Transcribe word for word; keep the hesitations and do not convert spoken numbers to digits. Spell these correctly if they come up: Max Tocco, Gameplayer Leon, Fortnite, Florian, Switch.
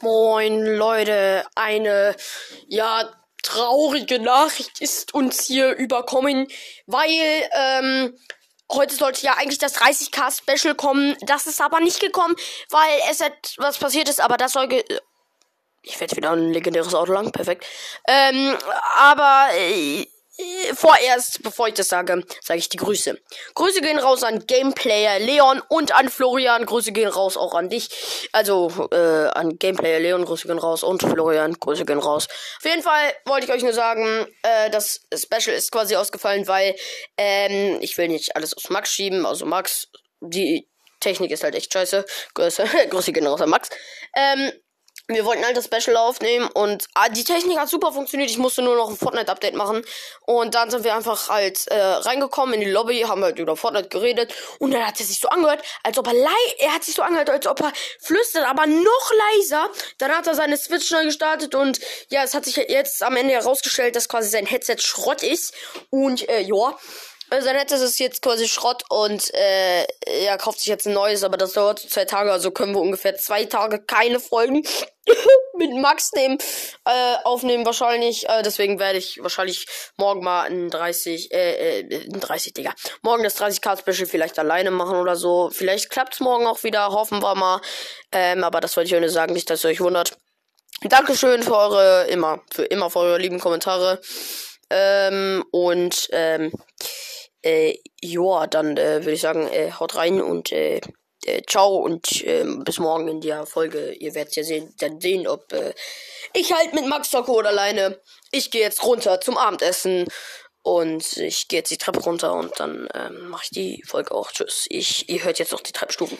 Moin Leute, eine ja traurige Nachricht ist uns hier überkommen, weil ähm, heute sollte ja eigentlich das dreißig K Special kommen, das ist aber nicht gekommen, weil es etwas passiert ist, aber das soll... Ge ich werde wieder ein legendäres Auto lang, perfekt. Ähm, aber... Äh, Vorerst, bevor ich das sage, sage ich die Grüße. Grüße gehen raus an Gameplayer Leon und an Florian. Grüße gehen raus auch an dich. Also äh, an Gameplayer Leon, Grüße gehen raus und Florian, Grüße gehen raus. Auf jeden Fall wollte ich euch nur sagen, äh, das Special ist quasi ausgefallen, weil ähm, ich will nicht alles auf Max schieben. Also Max, die Technik ist halt echt scheiße. Grüße, Grüße gehen raus an Max. Ähm. Wir wollten halt das Special aufnehmen und ah, die Technik hat super funktioniert. Ich musste nur noch ein Fortnite-Update machen. Und dann sind wir einfach halt äh, reingekommen in die Lobby, haben halt über Fortnite geredet. Und dann hat er sich so angehört, als ob er lei er hat sich so angehört, als ob er flüstert, aber noch leiser. Dann hat er seine Switch neu gestartet und ja, es hat sich jetzt am Ende herausgestellt, dass quasi sein Headset Schrott ist. Und äh, ja. Also sein Headset ist jetzt quasi Schrott und äh, er kauft sich jetzt ein neues, aber das dauert so zwei Tage, also können wir ungefähr zwei Tage keine Folgen mit Max nehmen, äh, aufnehmen wahrscheinlich. Äh, deswegen werde ich wahrscheinlich morgen mal ein dreißig, äh, äh, ein dreißig, Digga. Morgen das dreißig K Special vielleicht alleine machen oder so. Vielleicht klappt's morgen auch wieder, hoffen wir mal. Ähm, aber das wollte ich euch nur sagen, nicht, dass ihr euch wundert. Dankeschön für eure, immer, für immer für eure lieben Kommentare. Ähm, und, ähm, Äh, ja, dann äh, würde ich sagen, äh, haut rein und äh, äh, ciao und äh, bis morgen in der Folge. Ihr werdet ja sehen, dann sehen, ob äh, ich halt mit Max Tocco oder alleine. Ich gehe jetzt runter zum Abendessen und ich gehe jetzt die Treppe runter und dann äh, mache ich die Folge auch. Tschüss. Ich, ihr hört jetzt noch die Treppstufen.